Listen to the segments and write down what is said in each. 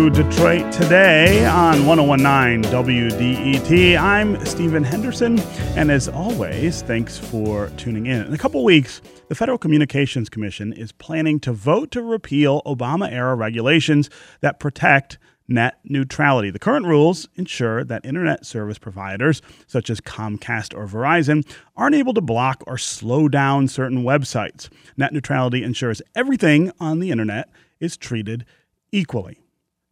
to Detroit Today on 1019 WDET. I'm Stephen Henderson, and as always, thanks for tuning in. In a couple weeks, the Federal Communications Commission is planning to vote to repeal Obama-era regulations that protect net neutrality. The current rules ensure that internet service providers, such as Comcast or Verizon, aren't able to block or slow down certain websites. Net neutrality ensures everything on the internet is treated equally.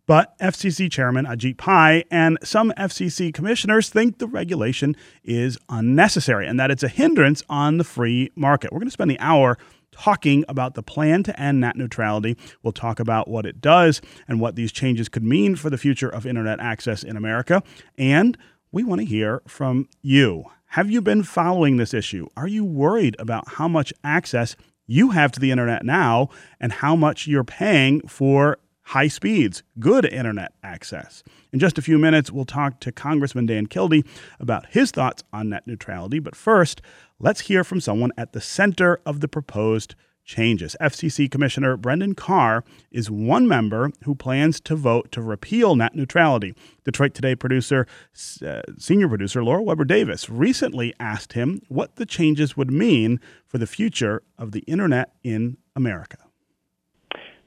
But FCC Chairman Ajit Pai and some FCC commissioners think the regulation is unnecessary and that it's a hindrance on the free market. We're going to spend the hour talking about the plan to end net neutrality. We'll talk about what it does and what these changes could mean for the future of internet access in America. And we want to hear from you. Have you been following this issue? Are you worried about how much access you have to the internet now and how much you're paying for high speeds, good internet access? In just a few minutes, we'll talk to Congressman Dan Kildee about his thoughts on net neutrality. But first, let's hear from someone at the center of the proposed changes. FCC Commissioner Brendan Carr is one member who plans to vote to repeal net neutrality. Detroit Today producer, senior producer Laura Weber Davis recently asked him what the changes would mean for the future of the internet in America.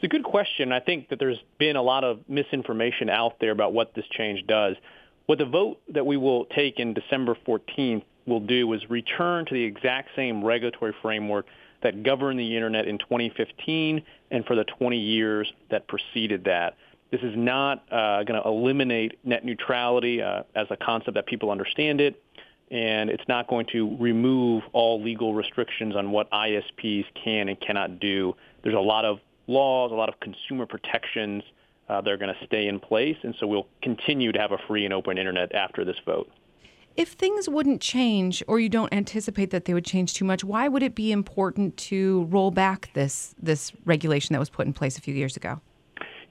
It's a good question. I think that there's been a lot of misinformation out there about what this change does. What the vote that we will take in December 14th will do is return to the exact same regulatory framework that governed the internet in 2015 and for the 20 years that preceded that. This is not going to eliminate net neutrality as a concept that people understand it, and it's not going to remove all legal restrictions on what ISPs can and cannot do. There's a lot of laws, a lot of consumer protections that are going to stay in place. And so we'll continue to have a free and open internet after this vote. If things wouldn't change, or you don't anticipate that they would change too much, why would it be important to roll back this regulation that was put in place a few years ago?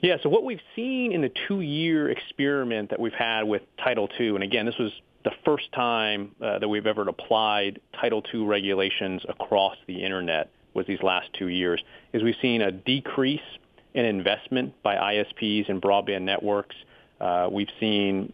Yeah, so what we've seen in the two-year experiment that we've had with Title II, and again, this was the first time that we've ever applied Title II regulations across the internet, was these last 2 years, is we've seen a decrease in investment by ISPs and broadband networks. We've seen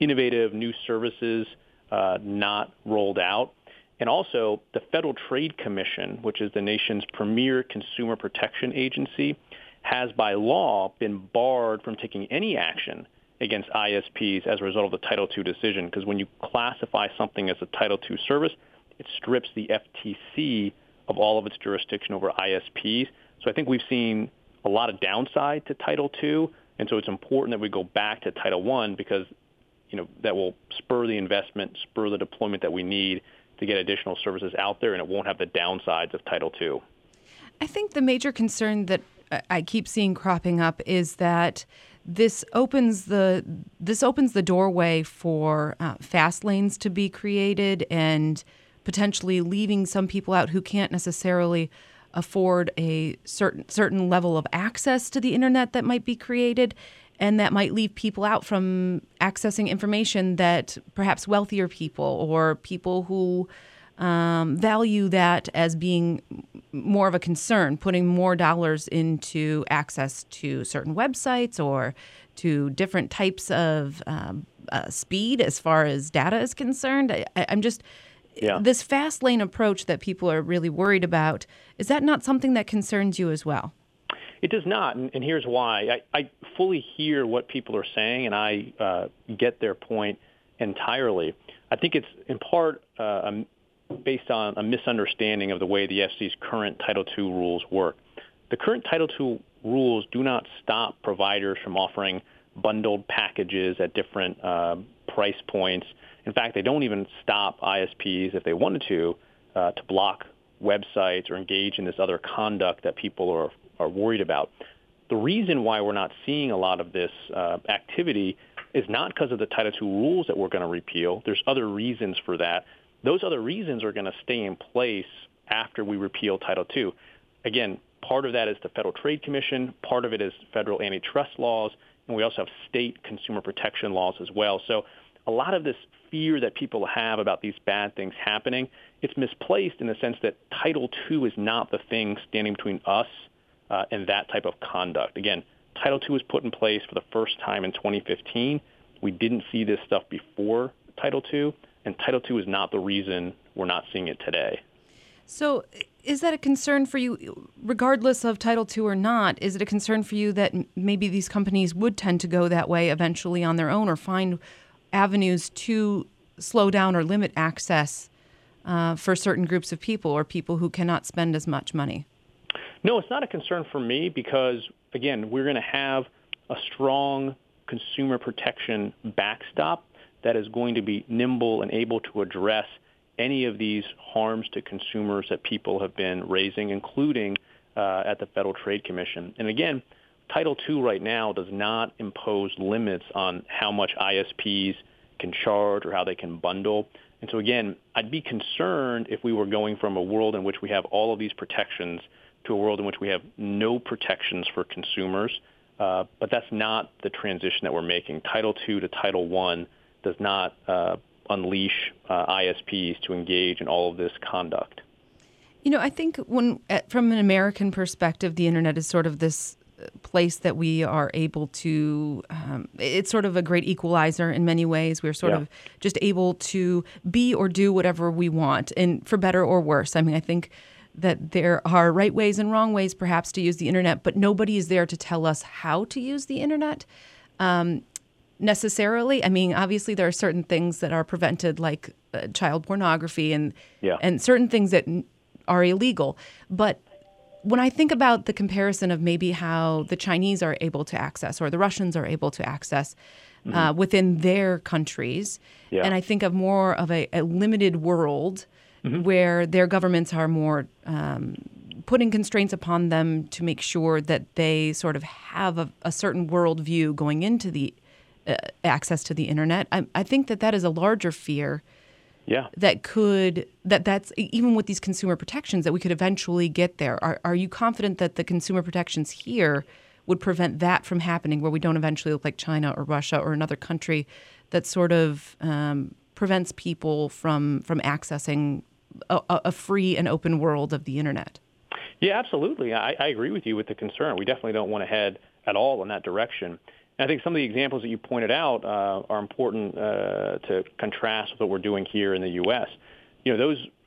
innovative new services not rolled out. And also the Federal Trade Commission, which is the nation's premier consumer protection agency, has by law been barred from taking any action against ISPs as a result of the Title II decision, because when you classify something as a Title II service, it strips the FTC of all of its jurisdiction over ISPs. So I think we've seen a lot of downside to Title II, and so it's important that we go back to Title I, because that will spur the investment, spur the deployment that we need to get additional services out there, and it won't have the downsides of Title II. I think the major concern that I keep seeing cropping up is that this opens the doorway for fast lanes to be created and potentially leaving some people out who can't necessarily afford a certain level of access to the internet that might be created, and that might leave people out from accessing information that perhaps wealthier people or people who value that as being more of a concern, putting more dollars into access to certain websites or to different types of speed as far as data is concerned. I'm just... Yeah. This fast lane approach that people are really worried about, is that not something that concerns you as well? It does not, and here's why. I fully hear what people are saying, and I get their point entirely. I think it's in part based on a misunderstanding of the way the FCC's current Title II rules work. The current Title II rules do not stop providers from offering bundled packages at different price points. In fact, they don't even stop ISPs, if they wanted to block websites or engage in this other conduct that people are worried about. The reason why we're not seeing a lot of this activity is not because of the Title II rules that we're going to repeal. There's other reasons for that. Those other reasons are going to stay in place after we repeal Title II. Again, part of that is the Federal Trade Commission. Part of it is federal antitrust laws. And we also have state consumer protection laws as well. So a lot of this fear that people have about these bad things happening, it's misplaced in the sense that Title II is not the thing standing between us and that type of conduct. Again, Title II was put in place for the first time in 2015. We didn't see this stuff before Title II, and Title II is not the reason we're not seeing it today. So is that a concern for you, regardless of Title II or not? Is it a concern for you that maybe these companies would tend to go that way eventually on their own, or find avenues to slow down or limit access for certain groups of people, or people who cannot spend as much money? No, it's not a concern for me because, again, we're going to have a strong consumer protection backstop that is going to be nimble and able to address any of these harms to consumers that people have been raising, including at the Federal Trade Commission. And again, Title II right now does not impose limits on how much ISPs can charge or how they can bundle. And so again, I'd be concerned if we were going from a world in which we have all of these protections to a world in which we have no protections for consumers. But that's not the transition that we're making. Title II to Title I does not unleash ISPs to engage in all of this conduct. You know, I think when, from an American perspective, the internet is sort of this place that we are able to, it's sort of a great equalizer in many ways. We're sort of just able to be or do whatever we want, and for better or worse. I mean, I think that there are right ways and wrong ways perhaps to use the internet, but nobody is there to tell us how to use the internet. Necessarily. I mean, obviously there are certain things that are prevented, like child pornography and certain things that are illegal. But when I think about the comparison of maybe how the Chinese are able to access or the Russians are able to access within their countries, and I think of more of a limited world where their governments are more putting constraints upon them to make sure that they sort of have a certain worldview going into the access to the internet. I think that is a larger fear. That's even with these consumer protections that we could eventually get there. Are you confident that the consumer protections here would prevent that from happening, where we don't eventually look like China or Russia or another country that sort of prevents people from accessing a free and open world of the internet? Yeah, absolutely. I agree with you with the concern. We definitely don't want to head at all in that direction. I think some of the examples that you pointed out are important to contrast with what we're doing here in the U.S. You know,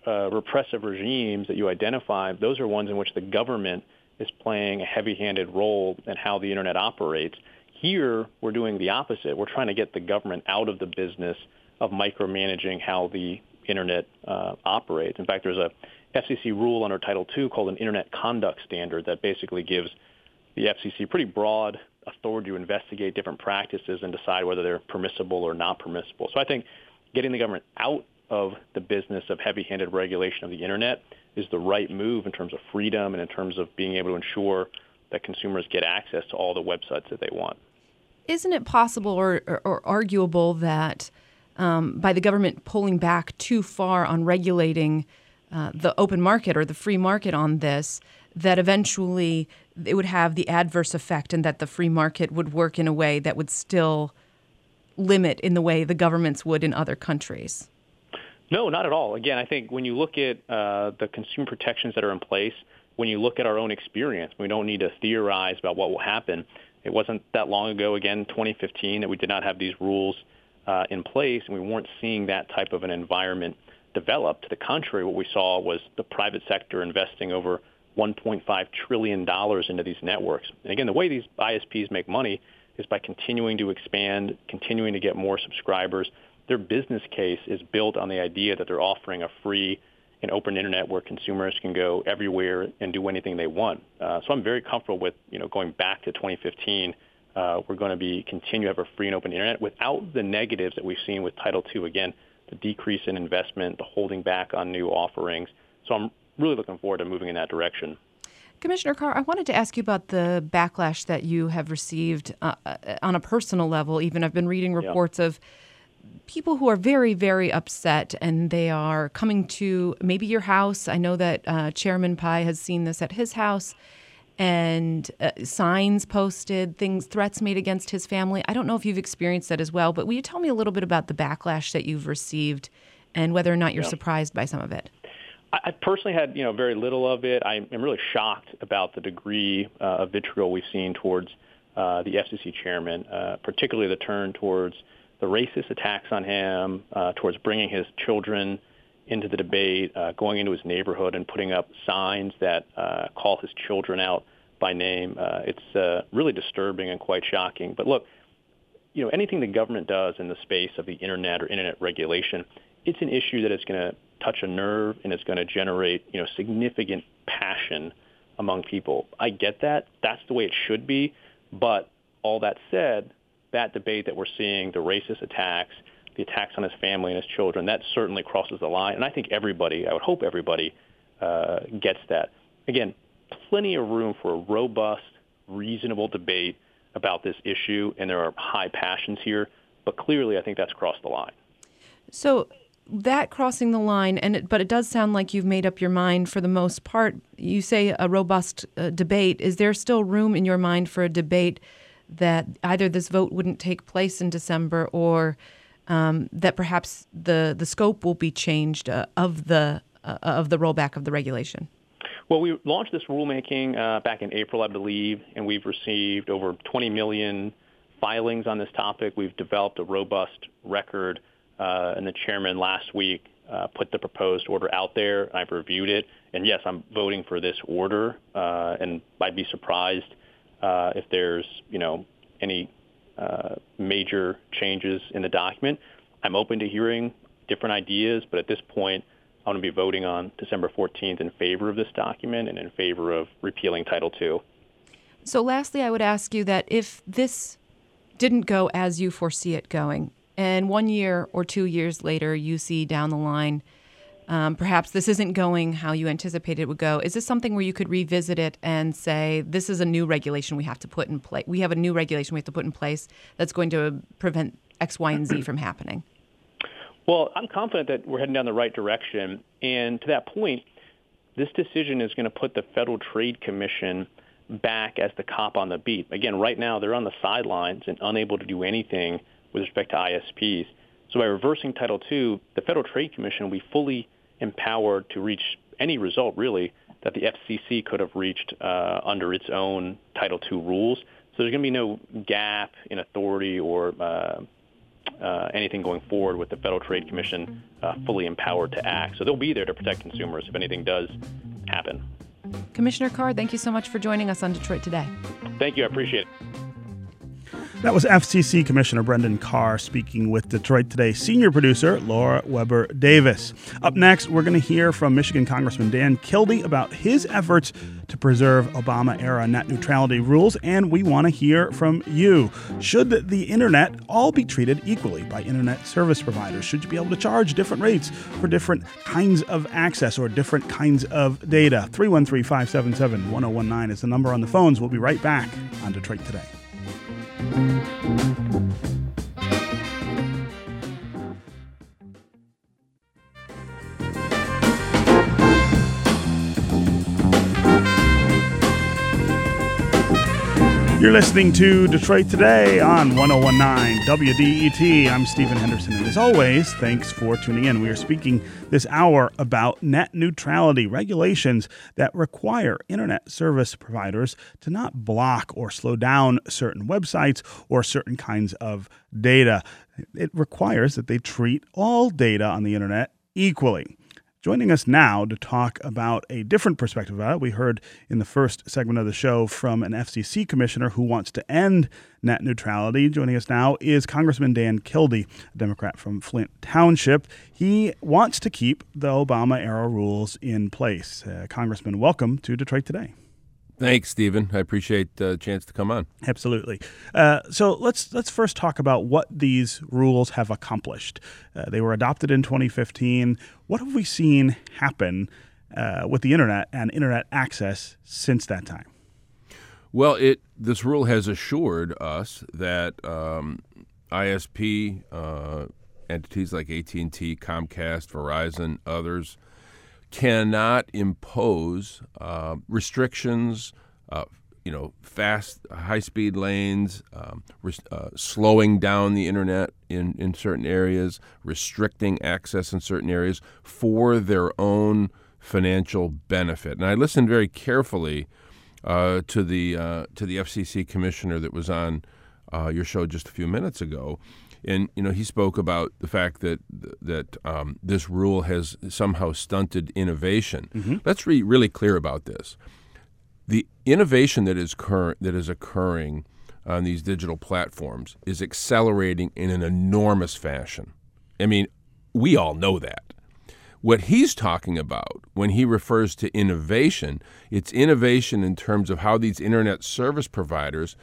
those repressive regimes that you identify, those are ones in which the government is playing a heavy-handed role in how the internet operates. Here, we're doing the opposite. We're trying to get the government out of the business of micromanaging how the internet operates. In fact, there's a FCC rule under Title II called an Internet Conduct Standard that basically gives the FCC pretty broad authority to investigate different practices and decide whether they're permissible or not permissible. So I think getting the government out of the business of heavy-handed regulation of the internet is the right move in terms of freedom and in terms of being able to ensure that consumers get access to all the websites that they want. Isn't it possible or arguable that by the government pulling back too far on regulating the open market or the free market on this, that eventually it would have the adverse effect, and that the free market would work in a way that would still limit in the way the governments would in other countries? No, not at all. Again, I think when you look at the consumer protections that are in place, when you look at our own experience, we don't need to theorize about what will happen. It wasn't that long ago, again, 2015, that we did not have these rules in place, and we weren't seeing that type of an environment develop. To the contrary, what we saw was the private sector investing over $1.5 trillion into these networks. And again, the way these ISPs make money is by continuing to expand, continuing to get more subscribers. Their business case is built on the idea that they're offering a free and open internet where consumers can go everywhere and do anything they want. So I'm very comfortable with, going back to 2015, we're going to continue to have a free and open internet without the negatives that we've seen with Title II. Again, the decrease in investment, the holding back on new offerings. So I'm really looking forward to moving in that direction. Commissioner Carr, I wanted to ask you about the backlash that you have received on a personal level. Even I've been reading reports of people who are very, very upset, and they are coming to maybe your house. I know that Chairman Pai has seen this at his house, and signs posted, threats made against his family. I don't know if you've experienced that as well, but will you tell me a little bit about the backlash that you've received and whether or not you're surprised by some of it? I personally had, very little of it. I'm really shocked about the degree of vitriol we've seen towards the FCC chairman, particularly the turn towards the racist attacks on him, towards bringing his children into the debate, going into his neighborhood and putting up signs that call his children out by name. It's really disturbing and quite shocking. But look, you know, anything the government does in the space of the internet or internet regulation, it's an issue that is going to touch a nerve and it's going to generate, you know, significant passion among people. I get that. That's the way it should be. But all that said, that debate that we're seeing, the racist attacks, the attacks on his family and his children, that certainly crosses the line. And I think everybody, I would hope everybody gets that. Again, plenty of room for a robust, reasonable debate about this issue, and there are high passions here. But clearly, I think that's crossed the line. So that crossing the line, but it does sound like you've made up your mind for the most part. You say a robust debate. Is there still room in your mind for a debate that either this vote wouldn't take place in December or that perhaps the scope will be changed of the rollback of the regulation? Well, we launched this rulemaking back in April, I believe, and we've received over 20 million filings on this topic. We've developed a robust record, and the chairman last week put the proposed order out there. I've reviewed it, and yes, I'm voting for this order, and I'd be surprised if there's, you know, any major changes in the document. I'm open to hearing different ideas, but at this point, I'm going to be voting on December 14th in favor of this document and in favor of repealing Title II. So lastly, I would ask you that if this didn't go as you foresee it going, and 1 year or 2 years later you see down the line, perhaps this isn't going how you anticipated it would go, is this something where you could revisit it and say, this is a new regulation we have to put in place? We have a new regulation we have to put in place that's going to prevent X, Y, and Z from happening. Well, I'm confident that we're heading down the right direction. And to that point, this decision is going to put the Federal Trade Commission back as the cop on the beat. Again, right now, they're on the sidelines and unable to do anything with respect to ISPs. So by reversing Title II, the Federal Trade Commission will be fully empowered to reach any result, really, that the FCC could have reached under its own Title II rules. So there's going to be no gap in authority or anything going forward with the Federal Trade Commission fully empowered to act. So they'll be there to protect consumers if anything does happen. Commissioner Carr, thank you so much for joining us on Detroit Today. Thank you. I appreciate it. That was FCC Commissioner Brendan Carr speaking with Detroit Today senior producer Laura Weber Davis. Up next, we're going to hear from Michigan Congressman Dan Kildee about his efforts to preserve Obama-era net neutrality rules, and we want to hear from you. Should the internet all be treated equally by internet service providers? Should you be able to charge different rates for different kinds of access or different kinds of data? 313-577-1019 is the number on the phones. We'll be right back on Detroit Today. You're listening to Detroit Today on 101.9 WDET. I'm Stephen Henderson, and as always, thanks for tuning in. We are speaking this hour about net neutrality, regulations that require internet service providers to not block or slow down certain websites or certain kinds of data. It requires that they treat all data on the internet equally. Joining us now to talk about a different perspective about it, we heard in the first segment of the show from an FCC commissioner who wants to end net neutrality. Joining us now is Congressman Dan Kildee, a Democrat from Flint Township. He wants to keep the Obama-era rules in place. Congressman, welcome to Detroit Today. Thanks, Stephen. I appreciate the chance to come on. Absolutely. So let's first talk about what these rules have accomplished. They were adopted in 2015. What have we seen happen with the internet and internet access since that time? Well, this rule has assured us that ISP entities like AT&T, Comcast, Verizon, others cannot impose restrictions, fast, high-speed lanes, slowing down the internet in certain areas, restricting access in certain areas for their own financial benefit. And I listened very carefully to the FCC commissioner that was on your show just a few minutes ago. And, you know, he spoke about the fact that this rule has somehow stunted innovation. Mm-hmm. Let's be really clear about this. The innovation that is occurring on these digital platforms is accelerating in an enormous fashion. I mean, we all know that. What he's talking about when he refers to innovation, it's innovation in terms of how these internet service providers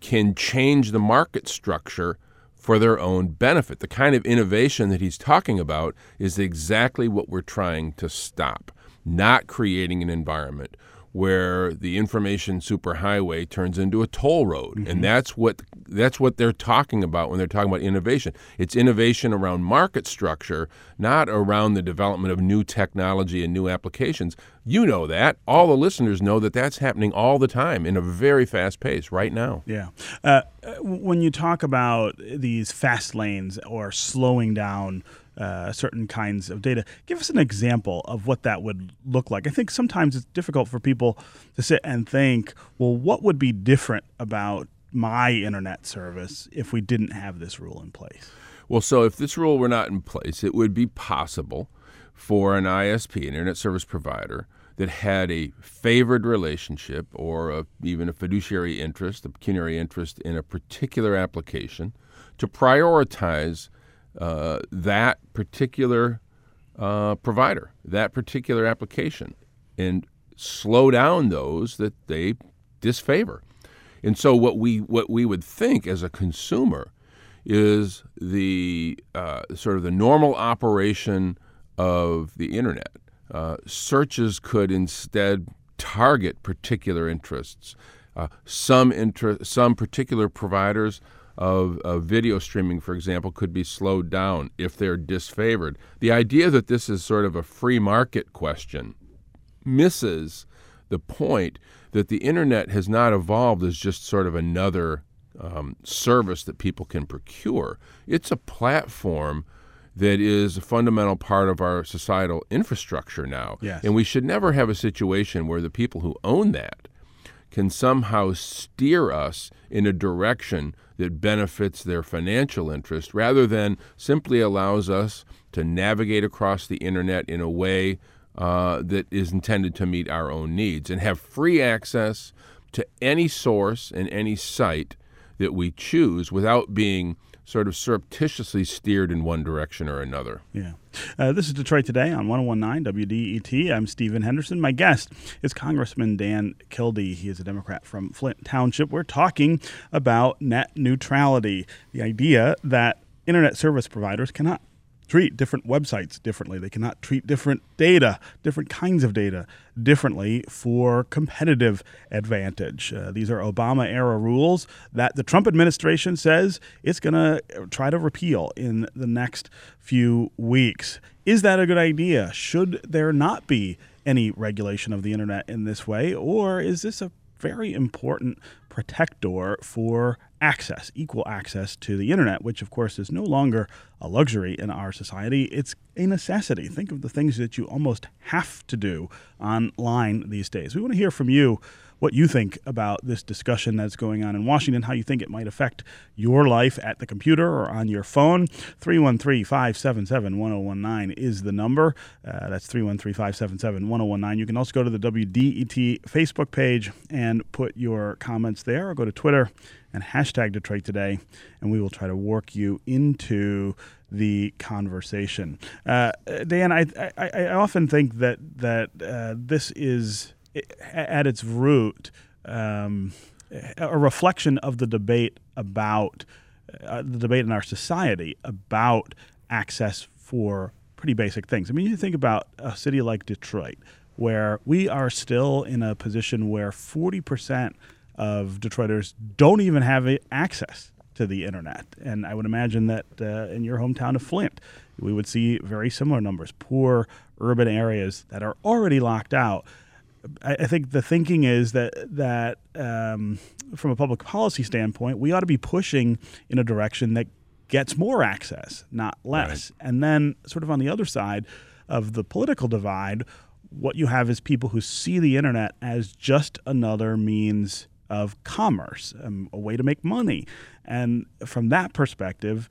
can change the market structure for their own benefit. The kind of innovation that he's talking about is exactly what we're trying to stop, not creating an environment where the information superhighway turns into a toll road. Mm-hmm. And that's what they're talking about when they're talking about innovation. It's innovation around market structure, not around the development of new technology and new applications. You know that. All the listeners know that that's happening all the time in a very fast pace right now. Yeah. When you talk about these fast lanes or slowing down certain kinds of data, give us an example of what that would look like. I think sometimes it's difficult for people to sit and think, well, what would be different about my internet service if we didn't have this rule in place? Well, so if this rule were not in place, it would be possible for an ISP, an internet service provider, that had a favored relationship or even a fiduciary interest, a pecuniary interest in a particular application, to prioritize that particular provider, that particular application, and slow down those that they disfavor. And so what we would think as a consumer is the sort of the normal operation of the internet. Searches could instead target particular interests. Some particular providers of video streaming, for example, could be slowed down if they're disfavored. The idea that this is sort of a free market question misses the point that the internet has not evolved as just sort of another service that people can procure. It's a platform that is a fundamental part of our societal infrastructure now. Yes. And we should never have a situation where the people who own that can somehow steer us in a direction that benefits their financial interest rather than simply allows us to navigate across the internet in a way that is intended to meet our own needs and have free access to any source and any site that we choose without being sort of surreptitiously steered in one direction or another. Yeah. This is Detroit Today on 101.9 WDET. I'm Stephen Henderson. My guest is Congressman Dan Kildee. He is a Democrat from Flint Township. We're talking about net neutrality, the idea that internet service providers cannot treat different websites differently. They cannot treat different data, different kinds of data differently for competitive advantage. These are Obama-era rules that the Trump administration says it's going to try to repeal in the next few weeks. Is that a good idea? Should there not be any regulation of the internet in this way? Or is this a very important protector for access, equal access to the internet, which of course is no longer a luxury in our society. It's a necessity. Think of the things that you almost have to do online these days. We want to hear from you what you think about this discussion that's going on in Washington, how you think it might affect your life at the computer or on your phone. 313-577-1019 is the number. That's 313-577-1019. You can also go to the WDET Facebook page and put your comments there, or go to Twitter and hashtag Detroit Today, and we will try to work you into the conversation. Dan, I often think that this is, at its root, a reflection of the debate about in our society about access for pretty basic things. I mean, you think about a city like Detroit, where we are still in a position where 40% of Detroiters don't even have access to the internet. And I would imagine that in your hometown of Flint, we would see very similar numbers, poor urban areas that are already locked out. I think the thinking is that from a public policy standpoint, we ought to be pushing in a direction that gets more access, not less. Right. And then sort of on the other side of the political divide, what you have is people who see the internet as just another means of commerce, a way to make money. And from that perspective,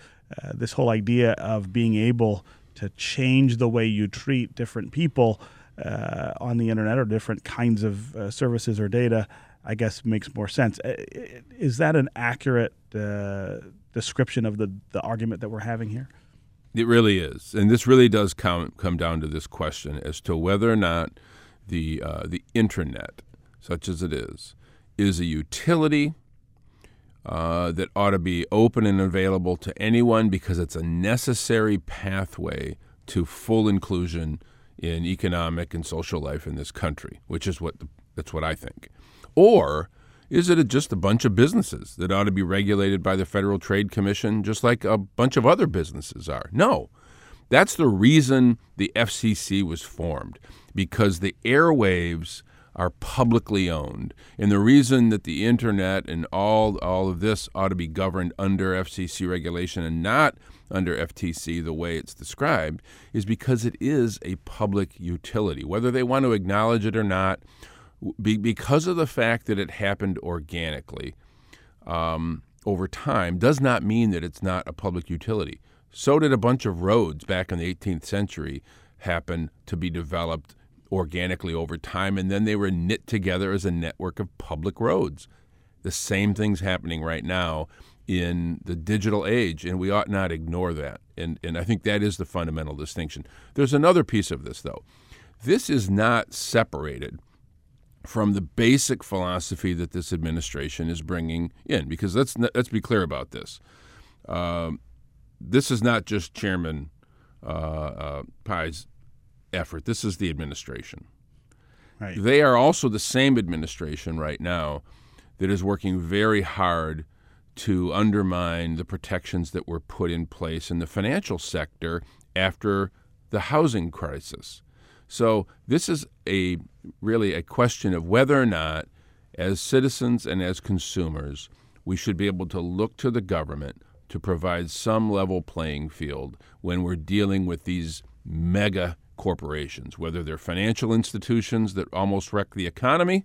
this whole idea of being able to change the way you treat different people on the internet or different kinds of services or data, I guess makes more sense. Is that an accurate description of the argument that we're having here? It really is. And this really does come down to this question as to whether or not the internet, such as it is a utility that ought to be open and available to anyone because it's a necessary pathway to full inclusion in economic and social life in this country, which is that's what I think. Or is it just a bunch of businesses that ought to be regulated by the Federal Trade Commission, just like a bunch of other businesses are? No. That's the reason the FCC was formed, because the airwaves are publicly owned. And the reason that the internet and all of this ought to be governed under FCC regulation and not under FTC the way it's described is because it is a public utility, whether they want to acknowledge it or not. Because of the fact that it happened organically over time does not mean that it's not a public utility. So did a bunch of roads back in the 18th century happen to be developed organically over time, and then they were knit together as a network of public roads. The same thing's happening right now in the digital age, and we ought not ignore that. And I think that is the fundamental distinction. There's another piece of this, though. This is not separated from the basic philosophy that this administration is bringing in, because let's be clear about this. This is not just Chairman Pai's effort. This is the administration. Right. They are also the same administration right now that is working very hard to undermine the protections that were put in place in the financial sector after the housing crisis. So this is really a question of whether or not, as citizens and as consumers, we should be able to look to the government to provide some level playing field when we're dealing with these mega corporations, whether they're financial institutions that almost wreck the economy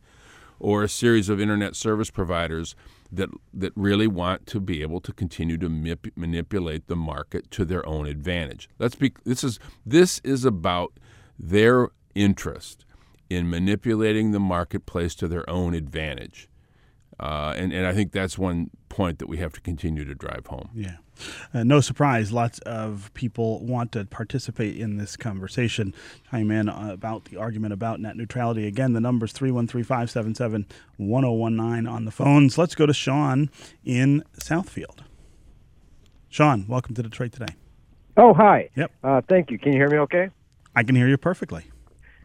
or a series of internet service providers that really want to be able to continue to manipulate the market to their own advantage. This is about their interest in manipulating the marketplace to their own advantage. And I think that's one point that we have to continue to drive home. Yeah. No surprise, lots of people want to participate in this conversation. Chime in about the argument about net neutrality. Again, the number's 313-577-1019 on the phones. Let's go to Sean in Southfield. Sean, welcome to Detroit Today. Oh, hi. Yep. Thank you. Can you hear me okay? I can hear you perfectly.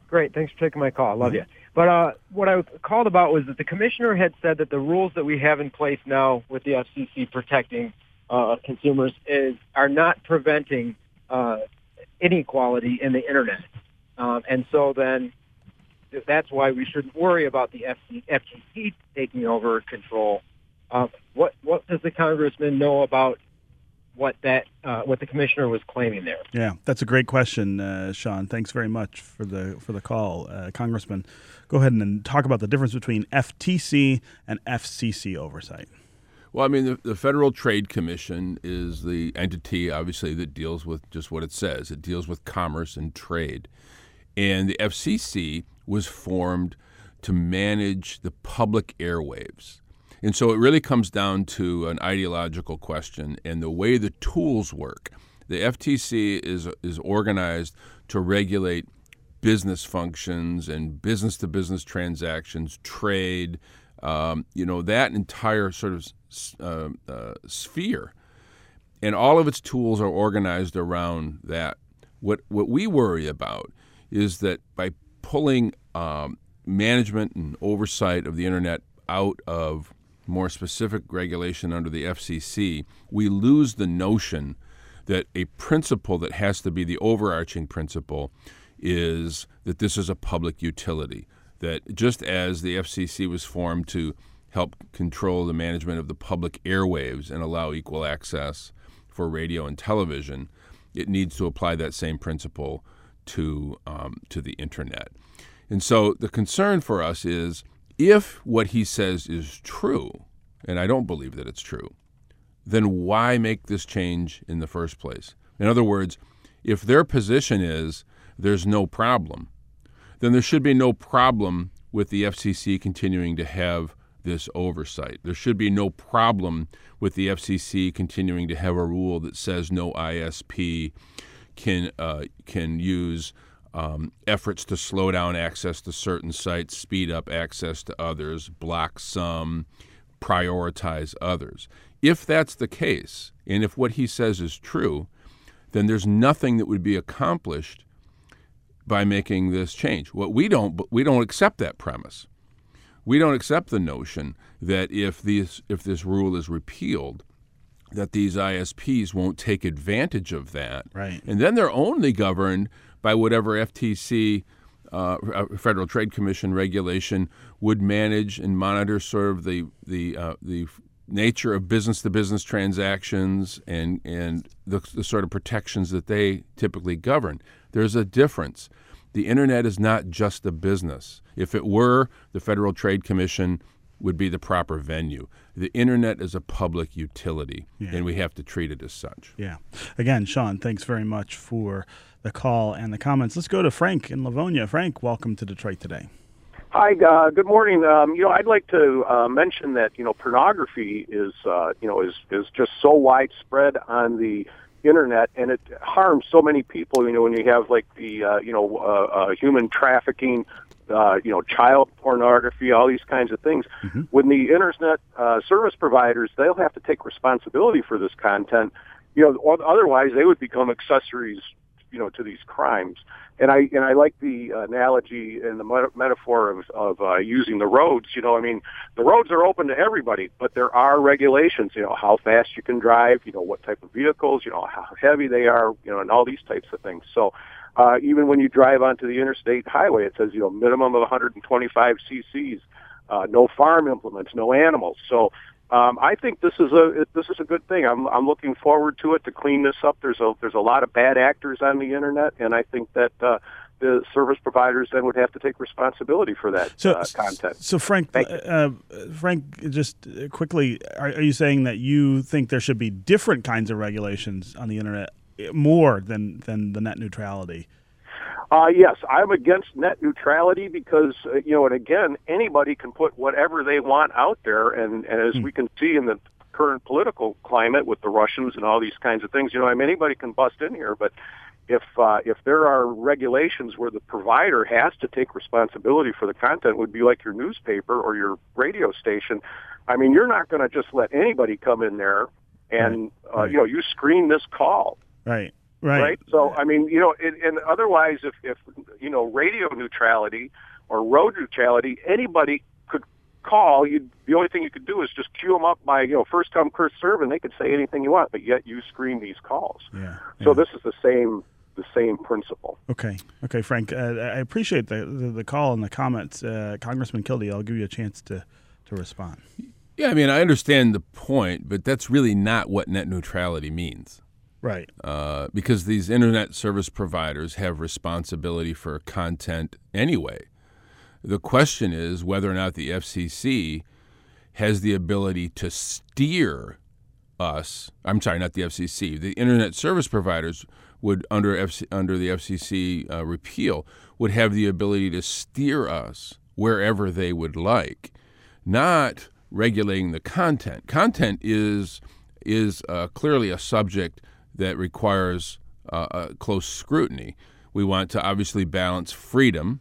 Great. Thanks for taking my call. I love you. But what I called about was that the commissioner had said that the rules that we have in place now with the FCC protecting consumers are not preventing inequality in the internet. And so then that's why we shouldn't worry about the FCC taking over control. What does the congressman know about what the commissioner was claiming there? Yeah, that's a great question, Sean. Thanks very much for the call, Congressman. Go ahead and talk about the difference between FTC and FCC oversight. Well, I mean, the Federal Trade Commission is the entity, obviously, that deals with just what it says. It deals with commerce and trade. And the FCC was formed to manage the public airwaves. And so it really comes down to an ideological question and the way the tools work. The FTC is organized to regulate business functions and business-to-business transactions, trade, that entire sort of sphere. And all of its tools are organized around that. What we worry about is that by pulling management and oversight of the internet out of more specific regulation under the FCC, we lose the notion that a principle that has to be the overarching principle is that this is a public utility, that just as the FCC was formed to help control the management of the public airwaves and allow equal access for radio and television, it needs to apply that same principle to the internet. And so the concern for us is, if what he says is true, and I don't believe that it's true, then why make this change in the first place? In other words, if their position is there's no problem, then there should be no problem with the FCC continuing to have this oversight. There should be no problem with the FCC continuing to have a rule that says no ISP can use efforts to slow down access to certain sites, speed up access to others, block some, prioritize others. If that's the case, and if what he says is true, then there's nothing that would be accomplished by making this change. Well, we don't accept that premise. We don't accept the notion that if this rule is repealed, that these ISPs won't take advantage of that. Right. And then they're only governed by whatever FTC, Federal Trade Commission regulation, would manage and monitor sort of the nature of business-to-business transactions and the sort of protections that they typically govern. There's a difference. The internet is not just a business. If it were, the Federal Trade Commission would be the proper venue. The internet is a public utility, and we have to treat it as such. Yeah. Again, Sean, thanks very much for the call and the comments. Let's go to Frank in Livonia. Frank, welcome to Detroit Today. Hi, good morning. I'd like to mention that pornography is just so widespread on the internet, and it harms so many people. When you have like the human trafficking, child pornography, all these kinds of things. Mm-hmm. When the internet service providers, they'll have to take responsibility for this content. Otherwise they would become accessories to these crimes. And I like the analogy and the metaphor of using the roads. The roads are open to everybody, but there are regulations, how fast you can drive, what type of vehicles, how heavy they are, and all these types of things. So even when you drive onto the interstate highway, it says, minimum of 125 cc's, no farm implements, no animals. So I think this is a good thing. I'm looking forward to it, to clean this up. There's a lot of bad actors on the internet, and I think that the service providers then would have to take responsibility for that content. So Frank, just quickly, are you saying that you think there should be different kinds of regulations on the internet more than the net neutrality? Yes, I'm against net neutrality because, and again, anybody can put whatever they want out there. And as we can see in the current political climate with the Russians and all these kinds of things, anybody can bust in here. But if there are regulations where the provider has to take responsibility for the content, it would be like your newspaper or your radio station. You're not going to just let anybody come in there and, you screen this call. Right. Right. So, and otherwise, if radio neutrality or road neutrality, anybody could call. The only thing you could do is just queue them up by, first come, first serve, and they could say anything you want, but yet you screen these calls. Yeah. So this is the same principle. Okay, Frank, I appreciate the call and the comments. Congressman Kildee, I'll give you a chance to respond. Yeah, I understand the point, but that's really not what net neutrality means. Right. Because these internet service providers have responsibility for content anyway. The question is whether or not the FCC has the ability to steer us. I'm sorry, not the FCC. The internet service providers would, under the FCC repeal, would have the ability to steer us wherever they would like, not regulating the content. Content is clearly a subject that requires close scrutiny. We want to obviously balance freedom,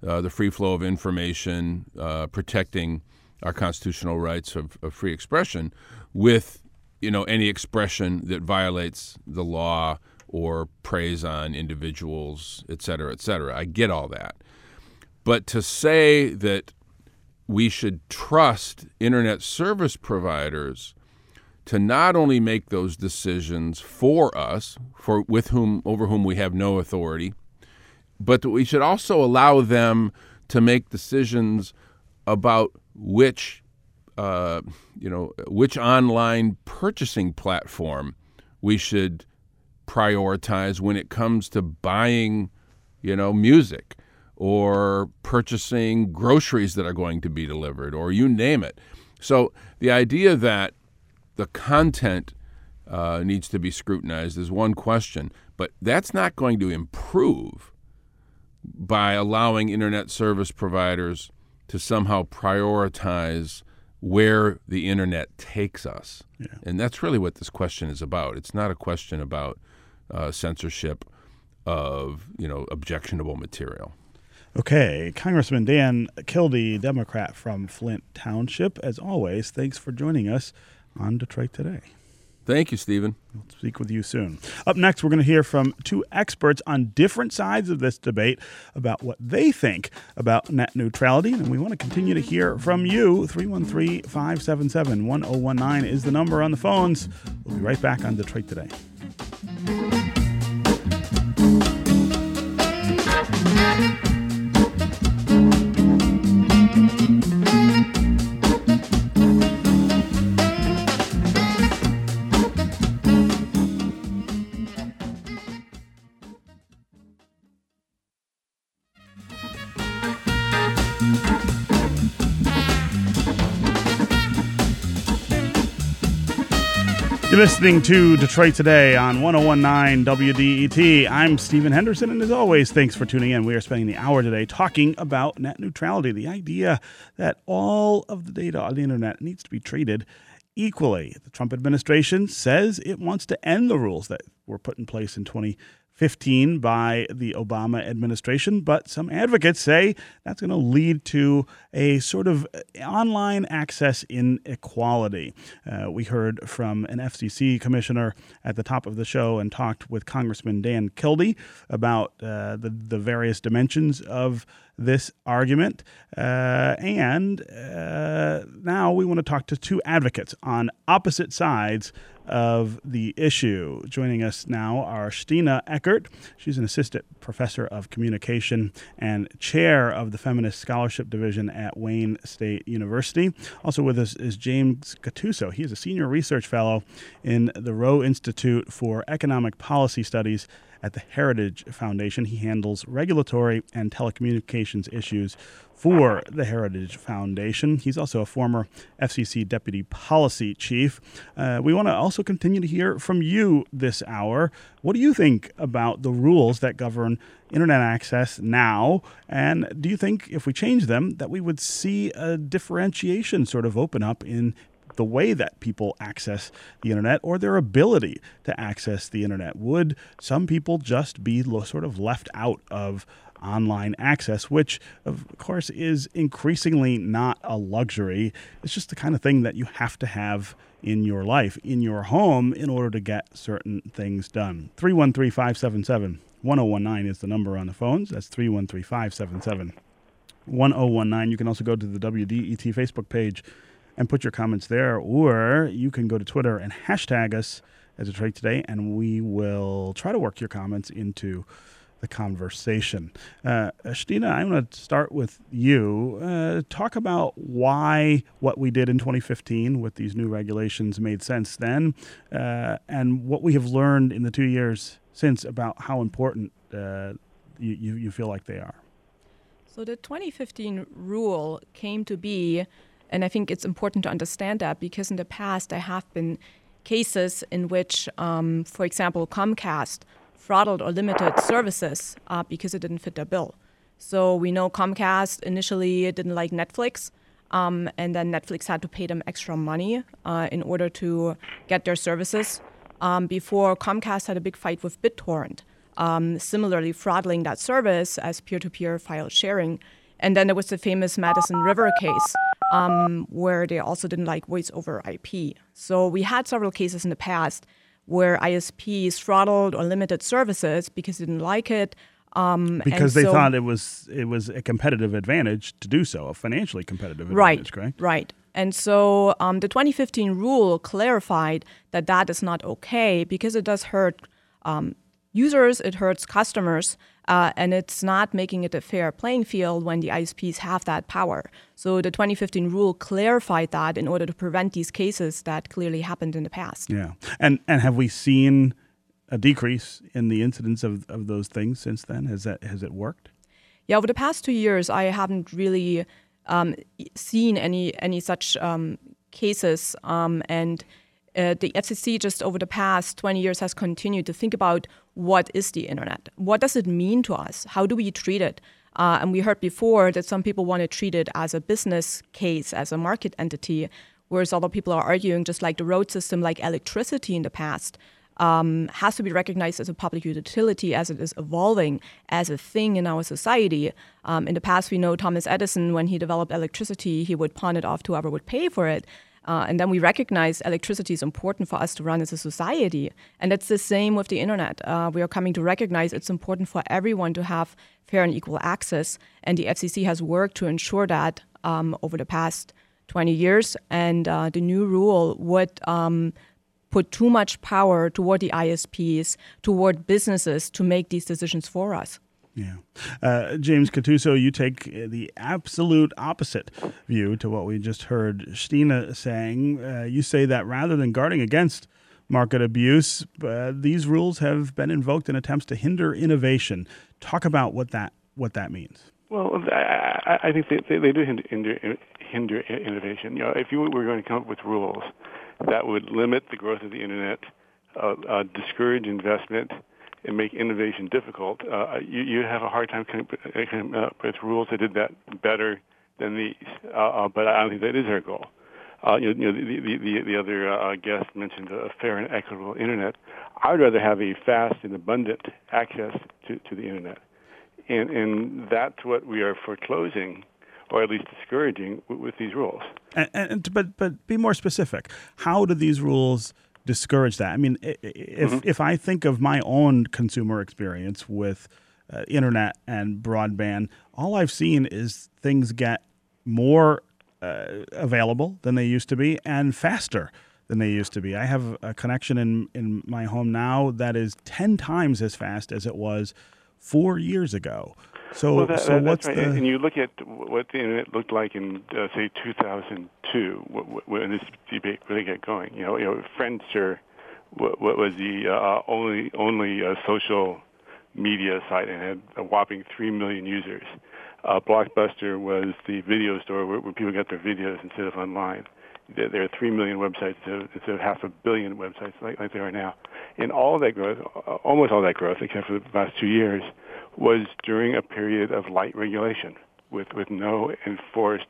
the free flow of information, protecting our constitutional rights of free expression, with any expression that violates the law or preys on individuals, et cetera, et cetera. I get all that. But to say that we should trust internet service providers to not only make those decisions for us, over whom we have no authority, but that we should also allow them to make decisions about which online purchasing platform we should prioritize when it comes to buying, you know, music or purchasing groceries that are going to be delivered or you name it. So the idea that the content needs to be scrutinized is one question, but that's not going to improve by allowing internet service providers to somehow prioritize where the internet takes us. Yeah. And that's really what this question is about. It's not a question about censorship of, you know, objectionable material. Okay, Congressman Dan Kildee, Democrat from Flint Township, as always, thanks for joining us on Detroit Today. Thank you, Stephen. We'll speak with you soon. Up next, we're going to hear from two experts on different sides of this debate about what they think about net neutrality. And we want to continue to hear from you. 313-577-1019 is the number on the phones. We'll be right back on Detroit Today. You're listening to Detroit Today on 101.9 WDET. I'm Stephen Henderson, and as always, thanks for tuning in. We are spending the hour today talking about net neutrality, the idea that all of the data on the internet needs to be treated equally. The Trump administration says it wants to end the rules that were put in place in 2015 by the Obama administration, but some advocates say that's going to lead to a sort of online access inequality. We heard from an FCC commissioner at the top of the show and talked with Congressman Dan Kildee about the various dimensions of this argument. And now we want to talk to two advocates on opposite sides of the issue. Joining us now are Stina Eckert. She's an assistant professor of communication and chair of the Feminist Scholarship Division at Wayne State University. Also with us is James Gattuso. He is a senior research fellow in the Roe Institute for Economic Policy Studies at the Heritage Foundation. He handles regulatory and telecommunications issues for the Heritage Foundation. He's also a former FCC deputy policy chief. We want to also continue to hear from you this hour. What do you think about the rules that govern internet access now? And do you think if we change them that we would see a differentiation sort of open up in the way that people access the internet or their ability to access the internet? Would some people just be sort of left out of online access, which of course is increasingly not a luxury? It's just the kind of thing that you have to have in your life, in your home, in order to get certain things done. 313-577-1019 is the number on the phones. That's 313-577-1019. You can also go to the WDET Facebook page and put your comments there, or you can go to Twitter and hashtag us as Detroit Today, and we will try to work your comments into the conversation. Stina, I want to start with you. Talk about why what we did in 2015 with these new regulations made sense then, and what we have learned in the 2 years since about how important you feel like they are. So the 2015 rule came to be. And I think it's important to understand that because in the past there have been cases in which, for example, Comcast throttled or limited services because it didn't fit their bill. So we know Comcast initially didn't like Netflix, and then Netflix had to pay them extra money in order to get their services. Before, Comcast had a big fight with BitTorrent, similarly throttling that service as peer-to-peer file sharing. And then there was the famous Madison River case, where they also didn't like voice over IP. So we had several cases in the past where ISPs throttled or limited services because they didn't like it. Because they thought it was a competitive advantage to do so, a financially competitive advantage, correct? Right. And so the 2015 rule clarified that that is not okay because it does hurt users, it hurts customers, and it's not making it a fair playing field when the ISPs have that power. So the 2015 rule clarified that in order to prevent these cases that clearly happened in the past. Yeah. And have we seen a decrease in the incidence of those things since then? Has it worked? Yeah, over the past 2 years, I haven't really seen any such cases. The FCC just over the past 20 years has continued to think about what is the internet? What does it mean to us? How do we treat it? And we heard before that some people want to treat it as a business case, as a market entity, whereas other people are arguing just like the road system, like electricity in the past, has to be recognized as a public utility as it is evolving as a thing in our society. In the past, we know Thomas Edison, when he developed electricity, he would pawn it off to whoever would pay for it. And then we recognize electricity is important for us to run as a society. And that's the same with the internet. We are coming to recognize it's important for everyone to have fair and equal access. And the FCC has worked to ensure that over the past 20 years. And the new rule would put too much power toward the ISPs, toward businesses to make these decisions for us. Yeah. James Gattuso, you take the absolute opposite view to what we just heard Stina saying. You say that rather than guarding against market abuse, these rules have been invoked in attempts to hinder innovation. Talk about what that means. Well, I think they do hinder innovation. You know, if you were going to come up with rules that would limit the growth of the internet, discourage investment, and make innovation difficult, you have a hard time coming up with rules that did that better than these. But I don't think that is our goal. The other guest mentioned a fair and equitable internet. I would rather have a fast and abundant access to the internet, and that's what we are foreclosing, or at least discouraging, with these rules. But be more specific. How do these rules discourage that? I mean, if I think of my own consumer experience with internet and broadband, all I've seen is things get more available than they used to be and faster than they used to be. I have a connection in my home now that is 10 times as fast as it was 4 years ago. So what's right. And you look at what the internet looked like in, say, 2002, when this debate really got going. You know, Friendster was the only social media site and had a whopping 3 million users. Blockbuster was the video store where people got their videos instead of online. There are 3 million websites instead of 500 million websites like there are now. And all of that growth, almost all that growth, except for the last 2 years, was during a period of light regulation with no enforced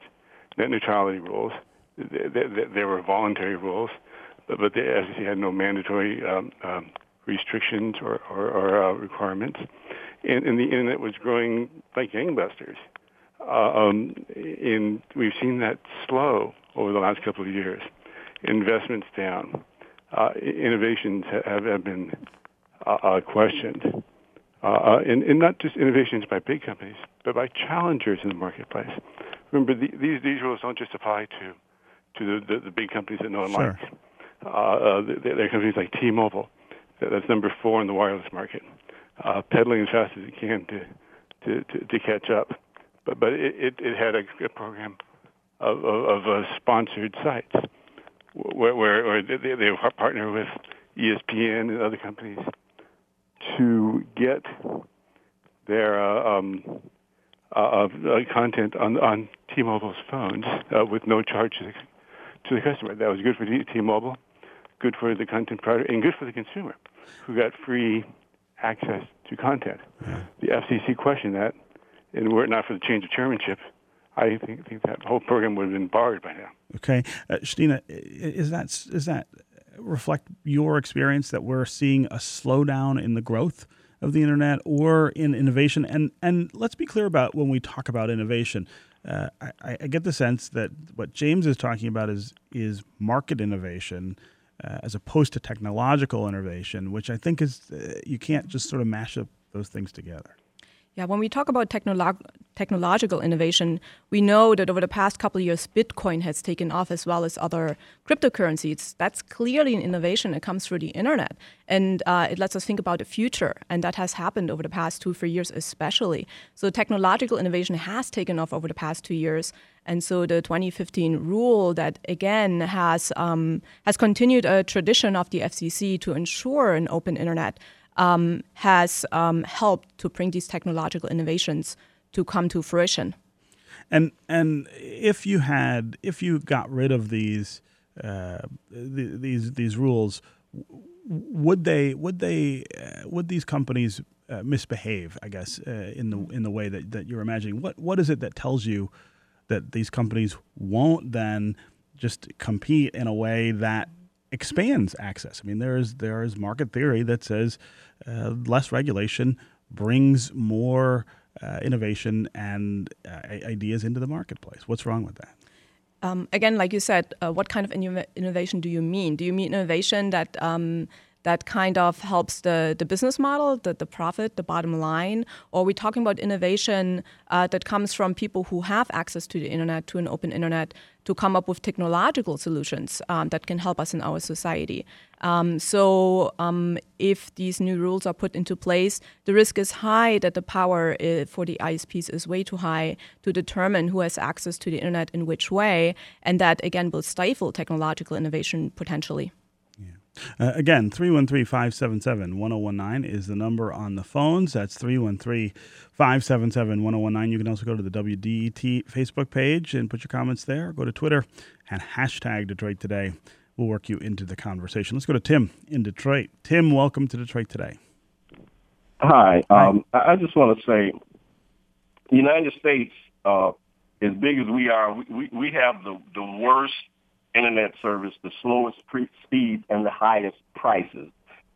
net neutrality rules. There were voluntary rules, but the FCC had no mandatory restrictions or requirements. And the internet was growing like gangbusters. And we've seen that slow over the last couple of years. Investments down. Innovations have been questioned. And not just innovations by big companies, but by challengers in the marketplace. Remember, these rules don't just apply to the big companies that no one likes. There are companies like T-Mobile, that's number 4 in the wireless market, pedaling as fast as it can to catch up. But it had a program of sponsored sites where they partner with ESPN and other companies to get their content on T-Mobile's phones with no charge to the customer. That was good for T-Mobile, good for the content provider, and good for the consumer, who got free access to content. The FCC questioned that, and were it not for the change of chairmanship, I think that whole program would have been barred by now. Okay, Stina, is that reflect your experience that we're seeing a slowdown in the growth of the internet or in innovation? And let's be clear about when we talk about innovation. I get the sense that what James is talking about is market innovation as opposed to technological innovation, which I think is you can't just sort of mash up those things together. Yeah, when we talk about technological innovation, we know that over the past couple of years, Bitcoin has taken off as well as other cryptocurrencies. That's clearly an innovation that comes through the internet. And it lets us think about the future. And that has happened over the past 2-3 years especially. So technological innovation has taken off over the past 2 years. And so the 2015 rule that, again, has continued a tradition of the FCC to ensure an open internet has helped to bring these technological innovations to come to fruition. And if you got rid of these rules, would these companies misbehave? I guess in the way that you're imagining. What is it that tells you that these companies won't then just compete in a way that expands access? I mean, there is market theory that says less regulation brings more innovation and ideas into the marketplace. What's wrong with that? Again, like you said, what kind of innovation do you mean? Do you mean innovation that kind of helps the business model, the profit, the bottom line? Or are we talking about innovation that comes from people who have access to the internet, to an open internet, to come up with technological solutions that can help us in our society? So if these new rules are put into place, the risk is high that the power for the ISPs is way too high to determine who has access to the internet in which way, and that, again, will stifle technological innovation potentially. Again, 313-577-1019 is the number on the phones. That's 313-577-1019. You can also go to the WDET Facebook page and put your comments there. Go to Twitter and hashtag Detroit Today. We'll work you into the conversation. Let's go to Tim in Detroit. Tim, welcome to Detroit Today. Hi. I just want to say the United States, as big as we are, we have the worst internet service, the slowest speed, and the highest prices.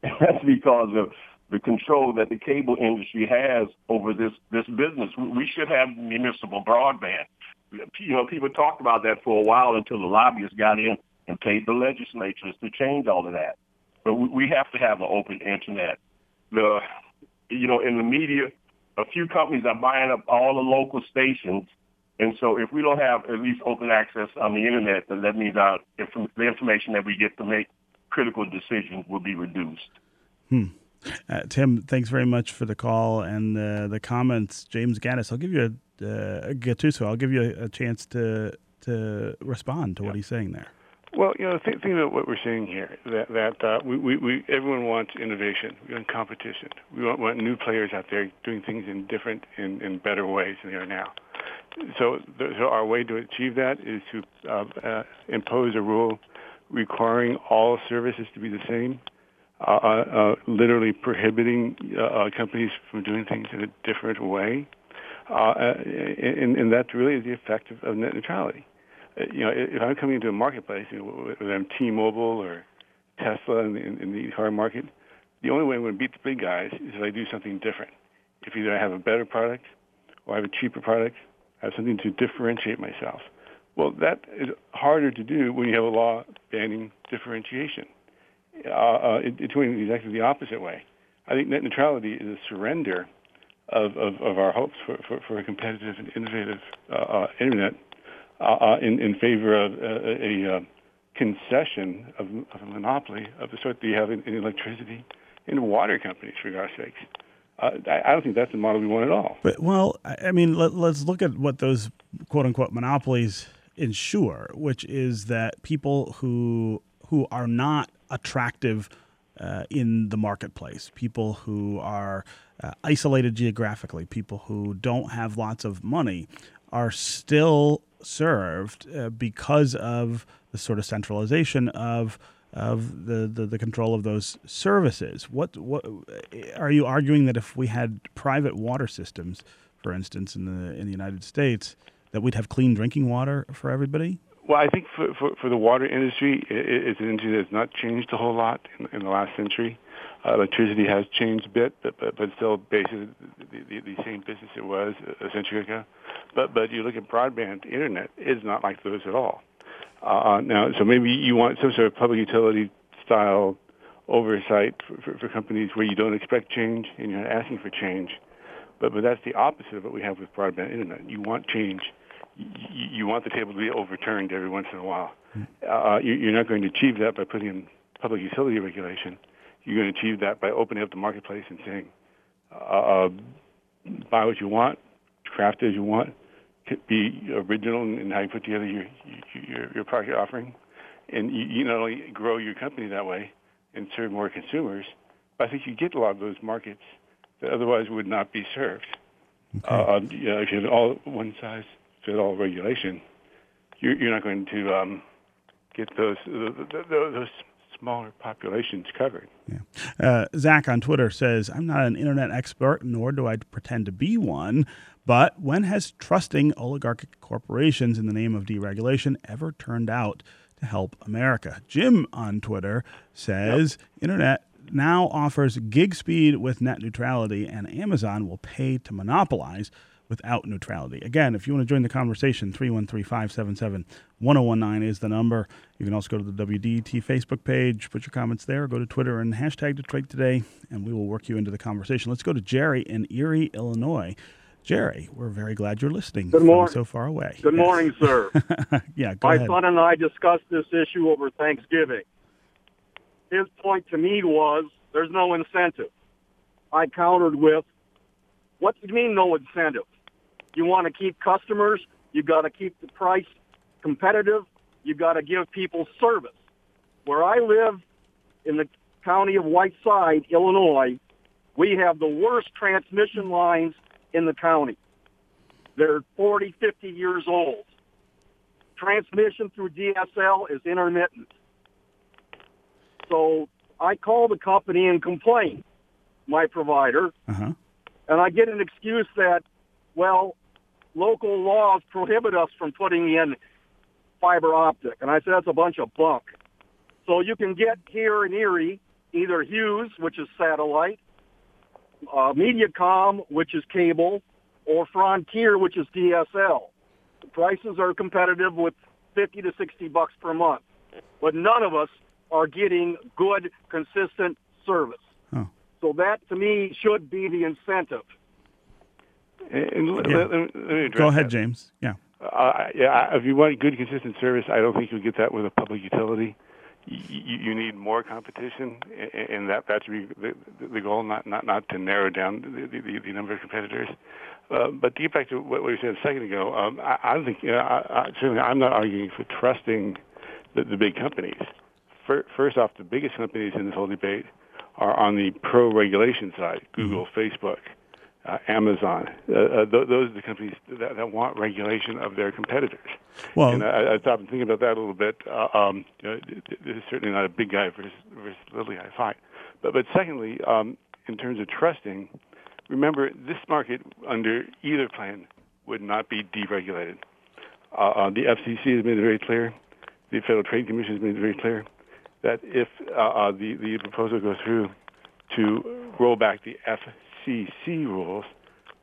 And that's because of the control that the cable industry has over this business. We should have municipal broadband. You know, people talked about that for a while until the lobbyists got in and paid the legislatures to change all of that. But we have to have an open internet. In the media, a few companies are buying up all the local stations. And so if we don't have at least open access on the internet, then that means the information that we get to make critical decisions will be reduced. Tim, thanks very much for the call and the comments. James Gattuso, I'll give you a chance to respond to what he's saying there. Well, you know, think about what we're seeing here, that everyone wants innovation. We want competition. We want new players out there doing things in different and better ways than they are now. So our way to achieve that is to impose a rule requiring all services to be the same, literally prohibiting companies from doing things in a different way. And that really is the effect of net neutrality. You know, if I'm coming into a marketplace, whether I'm T-Mobile or Tesla in the car market, the only way I'm going to beat the big guys is if I do something different. If either I have a better product or I have a cheaper product, I have something to differentiate myself. Well, that is harder to do when you have a law banning differentiation. It's going exactly the opposite way. I think net neutrality is a surrender of our hopes for a competitive and innovative internet. In favor of a concession of a monopoly of the sort that you have in electricity and water companies, for God's sakes. I don't think that's the model we want at all. But, well, I mean, let's look at what those quote-unquote monopolies ensure, which is that people who are not attractive in the marketplace, people who are isolated geographically, people who don't have lots of money are still served because of the sort of centralization of the control of those services. What are you arguing that if we had private water systems, for instance, in the United States, that we'd have clean drinking water for everybody? Well, I think for the water industry, it's an industry that's not changed a whole lot in the last century. Electricity has changed a bit, but still basically the same business it was a century ago. But you look at broadband, internet is not like those at all. Now, so maybe you want some sort of public utility style oversight for companies where you don't expect change and you're not asking for change. But that's the opposite of what we have with broadband internet. You want change. You want the table to be overturned every once in a while. You're not going to achieve that by putting in public utility regulation. You're going to achieve that by opening up the marketplace and saying, buy what you want, craft it as you want, be original in how you put together your product offering. And you not only grow your company that way and serve more consumers, but I think you get a lot of those markets that otherwise would not be served. Okay. If you have all one size fit all regulation, you're not going to get those smaller populations covered. Yeah. Zach on Twitter says, "I'm not an internet expert, nor do I pretend to be one, but when has trusting oligarchic corporations in the name of deregulation ever turned out to help America?" Jim on Twitter says, "Yep. Internet now offers gig speed with net neutrality, and Amazon will pay to monopolize without neutrality." Again, if you want to join the conversation, 313-577-1019 is the number. You can also go to the WDET Facebook page, put your comments there, go to Twitter and hashtag Detroit Today, and we will work you into the conversation. Let's go to Jerry in Erie, Illinois. Jerry, we're very glad you're listening. Good morning. So far away. Good morning, sir. Yeah, go ahead. My son and I discussed this issue over Thanksgiving. His point to me was, there's no incentive. I countered with, what do you mean no incentive? You want to keep customers, you got to keep the price competitive, you got to give people service. Where I live in the county of Whiteside, Illinois, we have the worst transmission lines in the county. They're 40, 50 years old. Transmission through DSL is intermittent. So I call the company and complain, my provider, and I get an excuse that, well, local laws prohibit us from putting in fiber optic. And I said, that's a bunch of bunk. So you can get here in Erie either Hughes, which is satellite, Mediacom, which is cable, or Frontier, which is DSL. The prices are competitive with $50 to $60 per month, but none of us are getting good, consistent service. Oh. So that, to me, should be the incentive. And let me address Go ahead, that. James. Yeah. If you want good, consistent service, I don't think you'll get that with a public utility. You need more competition, and that should be the goal, not to narrow down the number of competitors. But to get back to what we said a second ago, I think I'm not arguing for trusting the big companies. First off, the biggest companies in this whole debate are on the pro-regulation side, Google, Facebook, Amazon. Those are the companies that want regulation of their competitors. Well, and I stopped and thinking about that a little bit. This is certainly not a big guy versus little guy fight. But secondly, in terms of trusting, remember this market under either plan would not be deregulated. The FCC has made it very clear. The Federal Trade Commission has made it very clear that if the proposal goes through to roll back the FCC rules,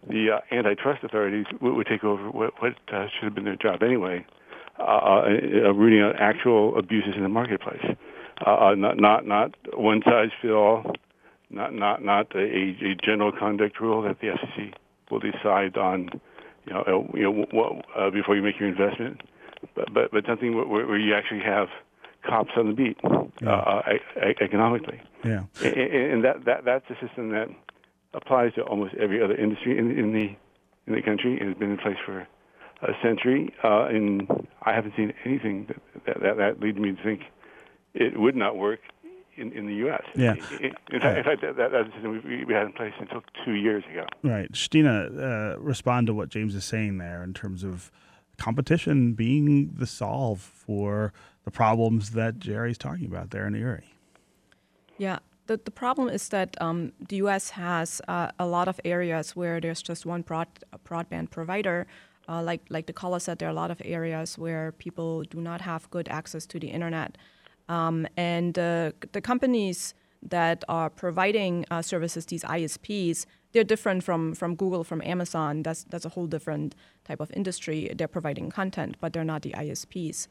the antitrust authorities would take over what should have been their job anyway, rooting out actual abuses in the marketplace. Not one size fit all, not a general conduct rule that the FCC will decide on, before you make your investment, but something where you actually have cops on the beat economically. Yeah, and that's a system that applies to almost every other industry in the country. It has been in place for a century, and I haven't seen anything that leads me to think it would not work in the U.S. Yeah. In fact, that's a system we had in place until 2 years ago. Right. Stina, respond to what James is saying there in terms of competition being the solve for the problems that Jerry's talking about there in Erie. Yeah, the problem is that the U.S. has a lot of areas where there's just one broadband provider. Like the caller said, there are a lot of areas where people do not have good access to the internet. And the companies that are providing services, these ISPs, they're different from Google, from Amazon. That's a whole different type of industry. They're providing content, but they're not the ISPs.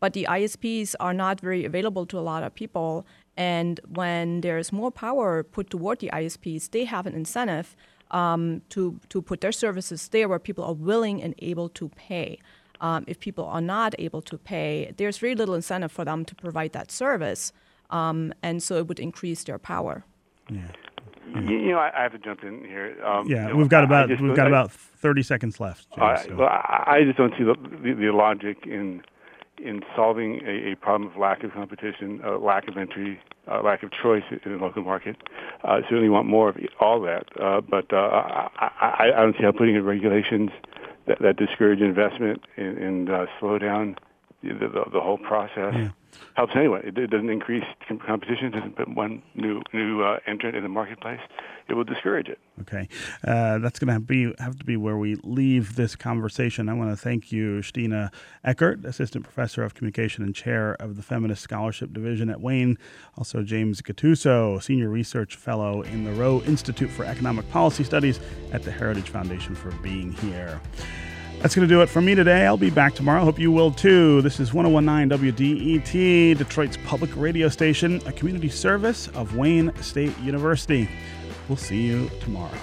But the ISPs are not very available to a lot of people. And when there's more power put toward the ISPs, they have an incentive to put their services there where people are willing and able to pay. If people are not able to pay, there's very little incentive for them to provide that service, and so it would increase their power. Yeah. You know, I have to jump in here. We've got about 30 seconds left. James, Well, I just don't see the logic in solving a problem of lack of competition, lack of entry, lack of choice in the local market. Certainly want more of all that, but I don't see how putting in regulations that discourage investment and slow down the whole process helps anyone. It doesn't increase competition. It doesn't put one new entrant in the marketplace. It will discourage it. Okay. That's going to have to be where we leave this conversation. I want to thank you, Stina Eckert, Assistant Professor of Communication and Chair of the Feminist Scholarship Division at Wayne. Also, James Gattuso, Senior Research Fellow in the Roe Institute for Economic Policy Studies at the Heritage Foundation, for being here. That's going to do it for me today. I'll be back tomorrow. Hope you will too. This is 101.9 WDET, Detroit's public radio station, a community service of Wayne State University. We'll see you tomorrow.